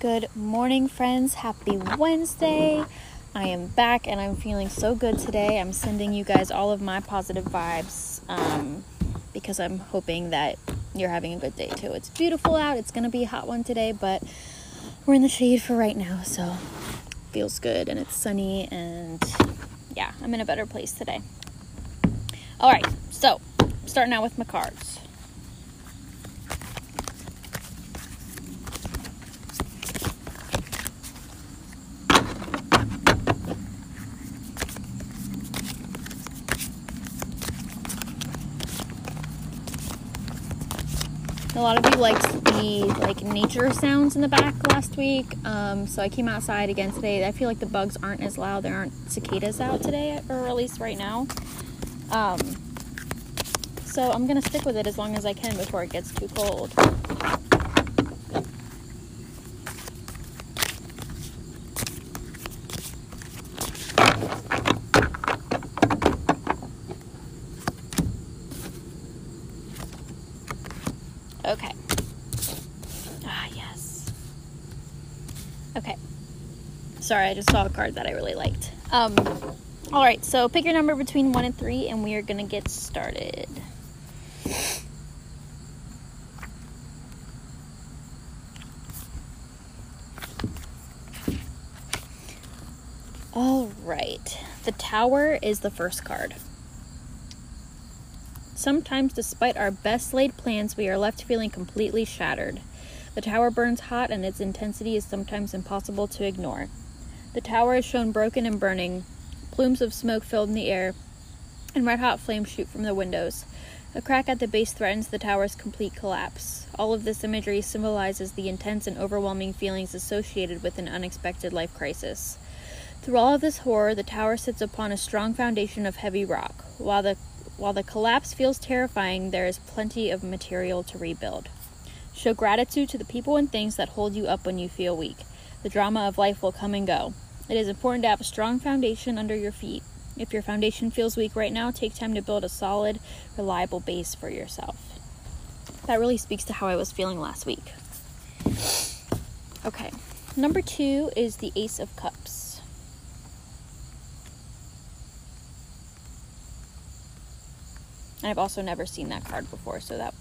Good morning, friends. Happy Wednesday. I am back and I'm feeling so good today. I'm sending you guys all of my positive vibes because I'm hoping that you're having a good day too. It's beautiful out. It's going to be a hot one today, but we're in the shade for right now, so feels good and it's sunny and yeah, I'm in a better place today. All right, so starting out with my cards. A lot of you liked the nature sounds in the back last week, so I came outside again today. I feel like the bugs aren't as loud. There aren't cicadas out today, or at least right now. So I'm going to stick with it as long as I can before it gets too cold. Okay. Ah, yes. Okay. Sorry, I just saw a card that I really liked. All right, so pick your number between 1 and 3, and we are going to get started. All right. The Tower is the first card. Sometimes, despite our best laid plans, we are left feeling completely shattered. The Tower burns hot, and its intensity is sometimes impossible to ignore. The Tower is shown broken and burning. Plumes of smoke fill in the air, and red-hot flames shoot from the windows. A crack at the base threatens the Tower's complete collapse. All of this imagery symbolizes the intense and overwhelming feelings associated with an unexpected life crisis. Through all of this horror, the Tower sits upon a strong foundation of heavy rock. While the collapse feels terrifying, there is plenty of material to rebuild. Show gratitude to the people and things that hold you up when you feel weak. The drama of life will come and go. It is important to have a strong foundation under your feet. If your foundation feels weak right now, take time to build a solid, reliable base for yourself. That really speaks to how I was feeling last week. Okay, number 2 is the Ace of Cups. I've also never seen that card before, so that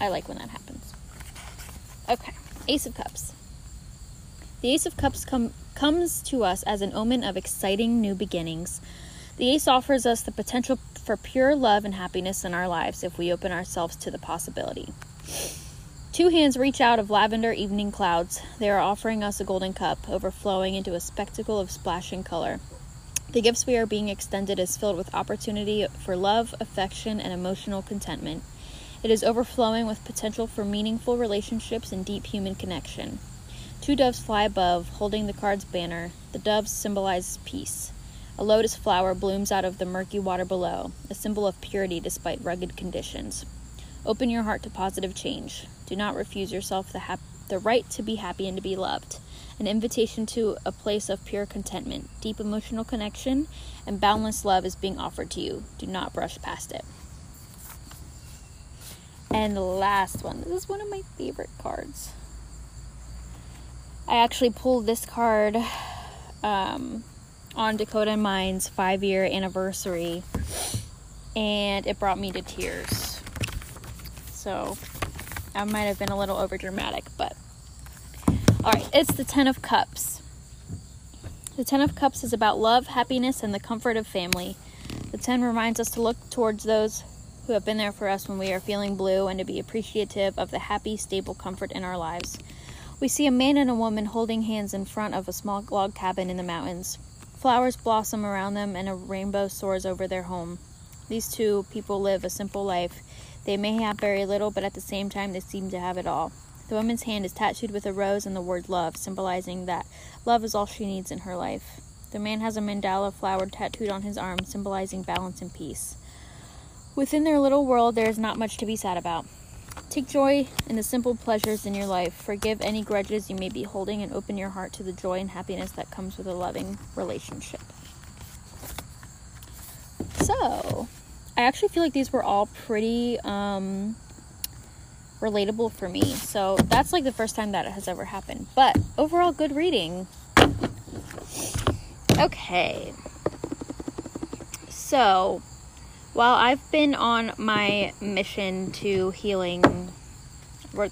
I like when that happens. Okay, Ace of Cups. The Ace of Cups comes to us as an omen of exciting new beginnings. The Ace offers us the potential for pure love and happiness in our lives if we open ourselves to the possibility. Two hands reach out of lavender evening clouds. They are offering us a golden cup, overflowing into a spectacle of splashing color. The gifts we are being extended is filled with opportunity for love, affection, and emotional contentment. It is overflowing with potential for meaningful relationships and deep human connection. Two doves fly above, holding the card's banner. The doves symbolize peace. A lotus flower blooms out of the murky water below, a symbol of purity despite rugged conditions. Open your heart to positive change. Do not refuse yourself the right to be happy and to be loved. An invitation to a place of pure contentment, deep emotional connection, and boundless love is being offered to you. Do not brush past it. And the last one. This is one of my favorite cards. I actually pulled this card on Dakota & Mine's 5-year anniversary, and it brought me to tears. So I might have been a little overdramatic, but all right, it's the 10 of Cups. The 10 of Cups is about love, happiness, and the comfort of family. The 10 reminds us to look towards those who have been there for us when we are feeling blue and to be appreciative of the happy, stable comfort in our lives. We see a man and a woman holding hands in front of a small log cabin in the mountains. Flowers blossom around them and a rainbow soars over their home. These two people live a simple life. They may have very little, but at the same time, they seem to have it all. The woman's hand is tattooed with a rose and the word love, symbolizing that love is all she needs in her life. The man has a mandala flower tattooed on his arm, symbolizing balance and peace. Within their little world, there is not much to be sad about. Take joy in the simple pleasures in your life. Forgive any grudges you may be holding and open your heart to the joy and happiness that comes with a loving relationship. So, I actually feel like these were all pretty relatable for me. So that's like the first time that has ever happened. But overall, good reading. Okay. So while I've been on my mission to healing,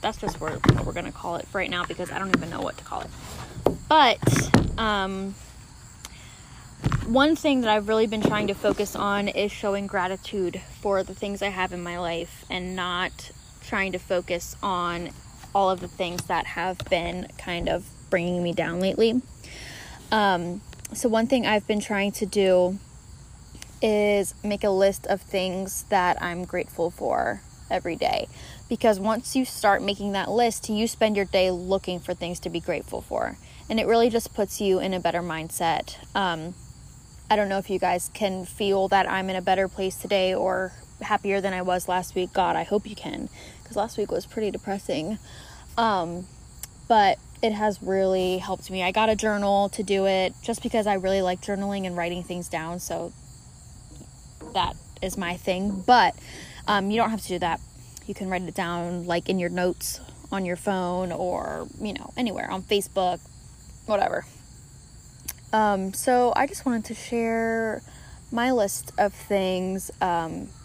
that's just what we're going to call it for right now because I don't even know what to call it. But one thing that I've really been trying to focus on is showing gratitude for the things I have in my life and not trying to focus on all of the things that have been kind of bringing me down lately. So one thing I've been trying to do is make a list of things that I'm grateful for every day, because once you start making that list, you spend your day looking for things to be grateful for, and it really just puts you in a better mindset. I don't know if you guys can feel that I'm in a better place today or happier than I was last week. God, I hope you can, because last week was pretty depressing. But it has really helped me. I got a journal to do it just because I really like journaling and writing things down, so that is my thing. But you don't have to do that. You can write it down like in your notes on your phone or, you know, anywhere on Facebook, whatever. So I just wanted to share my list of things that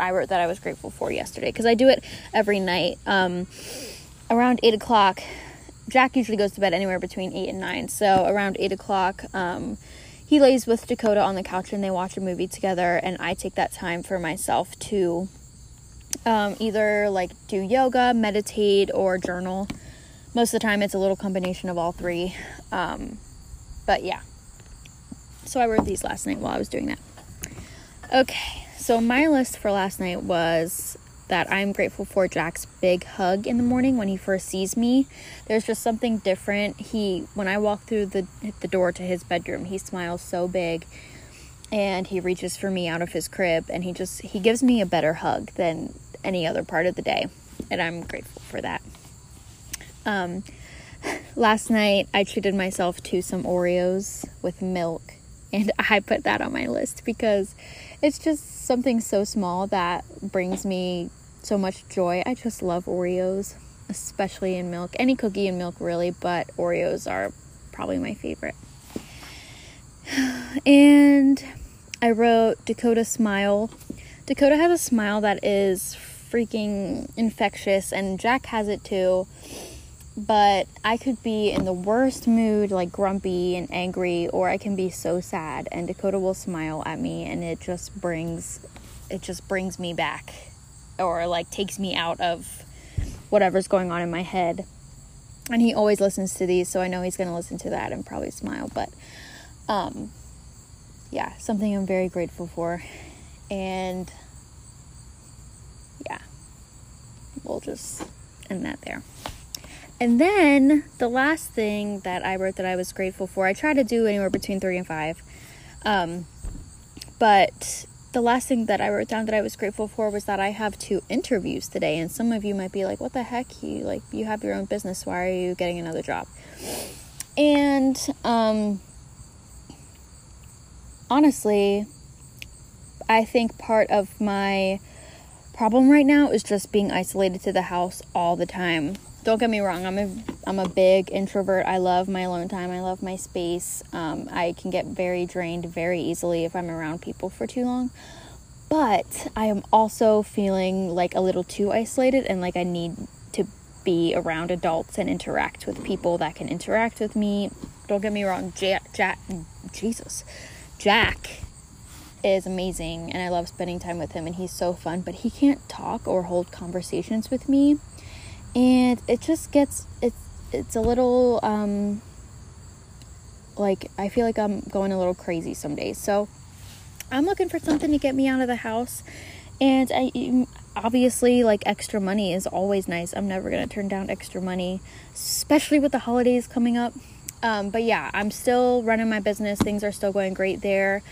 I wrote that I was grateful for yesterday, because I do it every night around 8 o'clock. Jack usually goes to bed anywhere between 8 and 9. So around 8 o'clock, he lays with Dakota on the couch and they watch a movie together, and I take that time for myself to either like do yoga, meditate, or journal. Most of the time it's a little combination of all three. But yeah, so I wrote these last night while I was doing that. Okay, so my list for last night was that I'm grateful for Jack's big hug in the morning when he first sees me. There's just something different. When I walk through the door to his bedroom, he smiles so big, and he reaches for me out of his crib, and he gives me a better hug than any other part of the day, and I'm grateful for that. Last night I treated myself to some Oreos with milk, and I put that on my list because it's just something so small that brings me so much joy. I just love Oreos, especially in milk. Any cookie in milk, really, but Oreos are probably my favorite. And I wrote Dakota smile. Dakota has a smile that is freaking infectious, and Jack has it too. But I could be in the worst mood, like grumpy and angry, or I can be so sad, and Dakota will smile at me, and it just brings me back, or like takes me out of whatever's going on in my head. And he always listens to these, so I know he's going to listen to that and probably smile. But yeah, something I'm very grateful for. And yeah, we'll just end that there. And then the last thing that I wrote that I was grateful for, I try to do anywhere between 3 and 5. But the last thing that I wrote down that I was grateful for was that I have 2 interviews today. And some of you might be like, what the heck? You have your own business. Why are you getting another job? And honestly, I think part of my problem right now is just being isolated to the house all the time. Don't get me wrong, I'm a big introvert. I love my alone time. I love my space. I can get very drained very easily if I'm around people for too long. But I am also feeling like a little too isolated, and like I need to be around adults and interact with people that can interact with me. Don't get me wrong, Jack is amazing, and I love spending time with him, and he's so fun, but he can't talk or hold conversations with me. And it just gets, it's a little, like, I feel like I'm going a little crazy some days. So I'm looking for something to get me out of the house. And obviously, like, extra money is always nice. I'm never going to turn down extra money, especially with the holidays coming up. But yeah, I'm still running my business. Things are still going great there.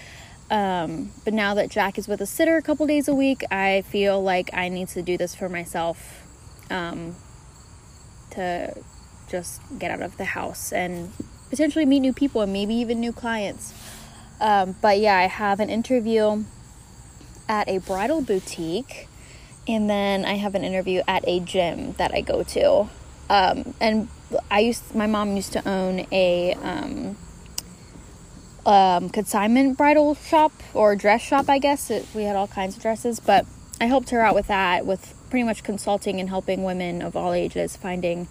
But now that Jack is with a sitter a couple days a week, I feel like I need to do this for myself. To just get out of the house and potentially meet new people and maybe even new clients. But yeah, I have an interview at a bridal boutique, And then I have an interview at a gym that I go to. And my mom used to own a consignment bridal shop or dress shop, I guess. We had all kinds of dresses, but I helped her out with that, with pretty much consulting and helping women of all ages finding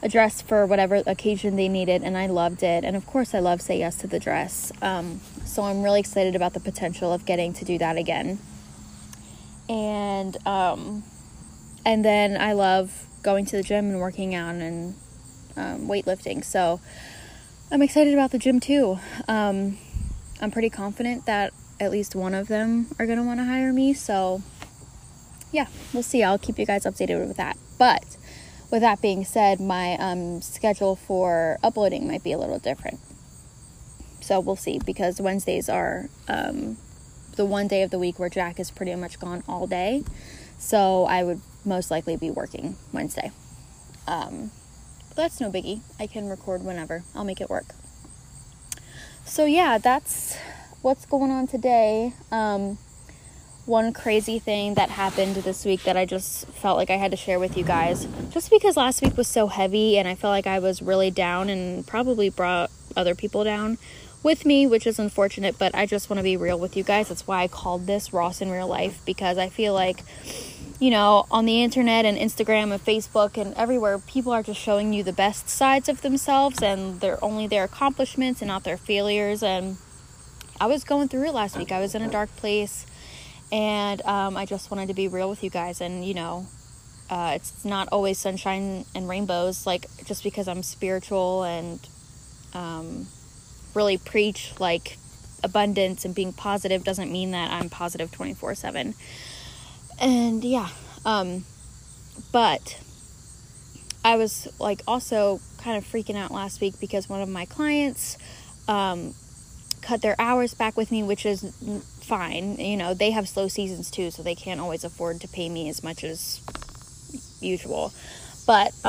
a dress for whatever occasion they needed, and I loved it. And of course I love Say Yes to the Dress. So I'm really excited about the potential of getting to do that again. And then I love going to the gym and working out and weightlifting. So I'm excited about the gym too. I'm pretty confident that at least one of them are going to want to hire me. So yeah, we'll see. I'll keep you guys updated with that. But with that being said, my schedule for uploading might be a little different. So we'll see, because Wednesdays are the one day of the week where Jack is pretty much gone all day. So I would most likely be working Wednesday. That's no biggie. I can record whenever. I'll make it work. So yeah, that's what's going on today. One crazy thing that happened this week that I just felt like I had to share with you guys, just because last week was so heavy and I felt like I was really down and probably brought other people down with me, which is unfortunate, but I just want to be real with you guys. That's why I called this Ross in Real Life, because I feel like, you know, on the internet and Instagram and Facebook and everywhere, people are just showing you the best sides of themselves and they're only their accomplishments and not their failures. And I was going through it last week. I was in a dark place. And I just wanted to be real with you guys. And, you know, it's not always sunshine and rainbows. Like, just because I'm spiritual and really preach, like, abundance and being positive doesn't mean that I'm positive 24/7. And, yeah. But I was, like, also kind of freaking out last week because one of my clients cut their hours back with me, which is fine. You know, they have slow seasons too, so they can't always afford to pay me as much as usual. But so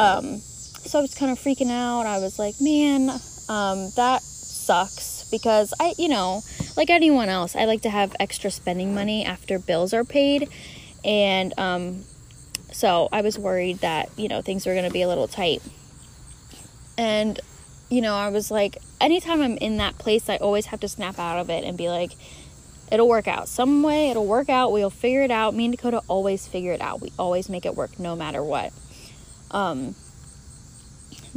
I was kind of freaking out. I was like, man, that sucks, because I, you know, like anyone else, I like to have extra spending money after bills are paid. And so I was worried that, you know, things were going to be a little tight. And you know, I was like, anytime I'm in that place, I always have to snap out of it and be like, it'll work out some way. It'll work out. We'll figure it out. Me and Dakota always figure it out. We always make it work no matter what. And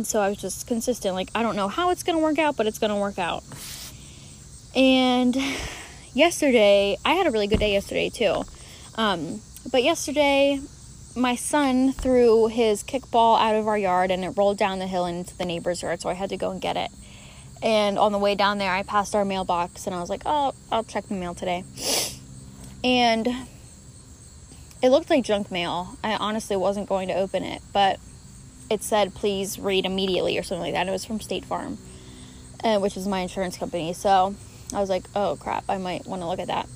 so I was just consistent. Like, I don't know how it's going to work out, but it's going to work out. And yesterday, I had a really good day yesterday too. But yesterday, my son threw his kickball out of our yard and it rolled down the hill into the neighbor's yard, so I had to go and get it. And on the way down there, I passed our mailbox and I was like, oh, I'll check the mail today. And it looked like junk mail. I honestly wasn't going to open it, but it said, please read immediately or something like that. It was from State Farm, which is my insurance company. So I was like, oh crap, I might want to look at that.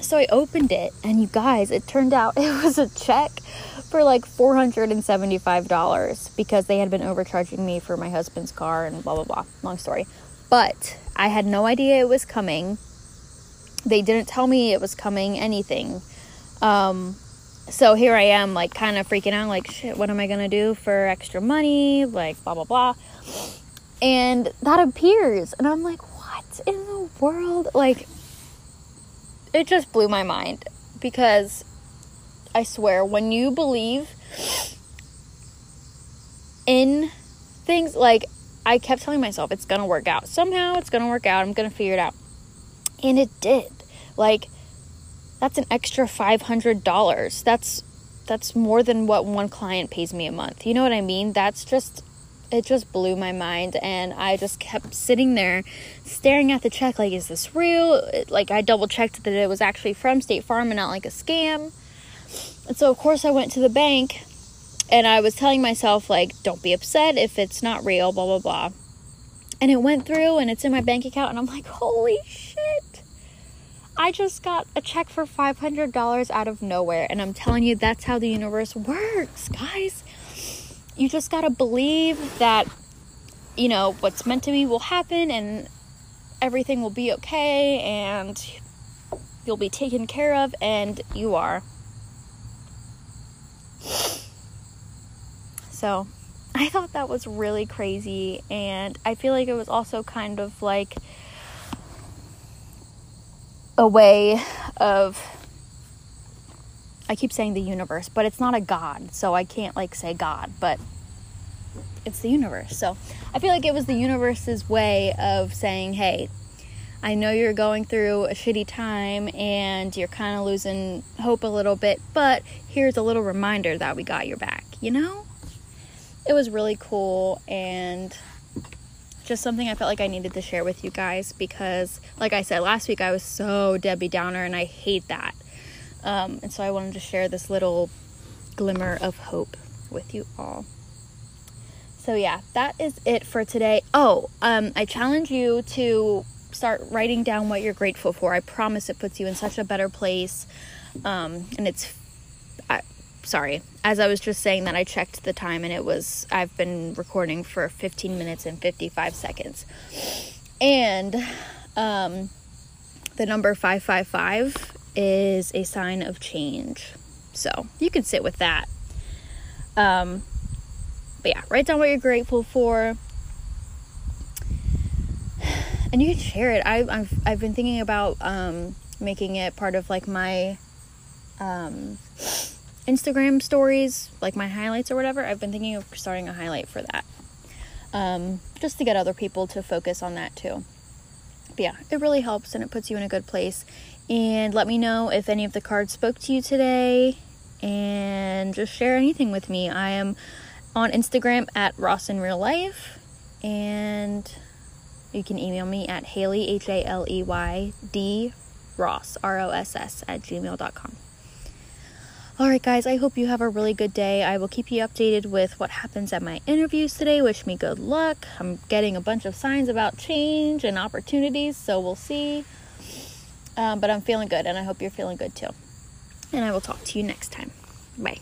So I opened it, and you guys, it turned out it was a check for like $475 because they had been overcharging me for my husband's car and blah, blah, blah. Long story. But I had no idea it was coming. They didn't tell me it was coming, anything. So here I am, like, kind of freaking out, like, shit, what am I going to do for extra money? Like, blah, blah, blah. And that appears. And I'm like, what in the world? Like, it just blew my mind, because I swear, when you believe in things, like, I kept telling myself, it's going to work out. Somehow it's going to work out. I'm going to figure it out. And it did. Like, that's an extra $500. That's more than what one client pays me a month. You know what I mean? That's just, it just blew my mind. And I just kept sitting there staring at the check like, is this real? Like, I double checked that it was actually from State Farm and not like a scam. And so of course I went to the bank and I was telling myself, like, don't be upset if it's not real, blah, blah, blah. And it went through and it's in my bank account, and I'm like, holy shit, I just got a check for $500 out of nowhere. And I'm telling you, that's how the universe works, guys. You just gotta believe that, you know, what's meant to be will happen and everything will be okay and you'll be taken care of, and you are. So I thought that was really crazy, and I feel like it was also kind of like a way of, I keep saying the universe, but it's not a god, so I can't like say God, but it's the universe. So I feel like it was the universe's way of saying, hey, I know you're going through a shitty time and you're kind of losing hope a little bit, but here's a little reminder that we got your back, you know? It was really cool and just something I felt like I needed to share with you guys because, like I said, last week I was so Debbie Downer and I hate that. And so I wanted to share this little glimmer of hope with you all. So yeah, that is it for today. I challenge you to start writing down what you're grateful for. I promise it puts you in such a better place. As I was just saying that, I checked the time and I've been recording for 15 minutes and 55 seconds. And the number 555 is a sign of change. So you can sit with that. But yeah, write down what you're grateful for. And you can share it. I've been thinking about making it part of like my Instagram stories, like my highlights or whatever. I've been thinking of starting a highlight for that, just to get other people to focus on that too. But yeah, it really helps and it puts you in a good place. And let me know if any of the cards spoke to you today, and just share anything with me. I am on Instagram at Ross in Real Life, and you can email me at Haley, HALEYD, Ross, ROSS, @gmail.com. All right, guys, I hope you have a really good day. I will keep you updated with what happens at my interviews today. Wish me good luck. I'm getting a bunch of signs about change and opportunities, so we'll see. But I'm feeling good, and I hope you're feeling good too. And I will talk to you next time. Bye.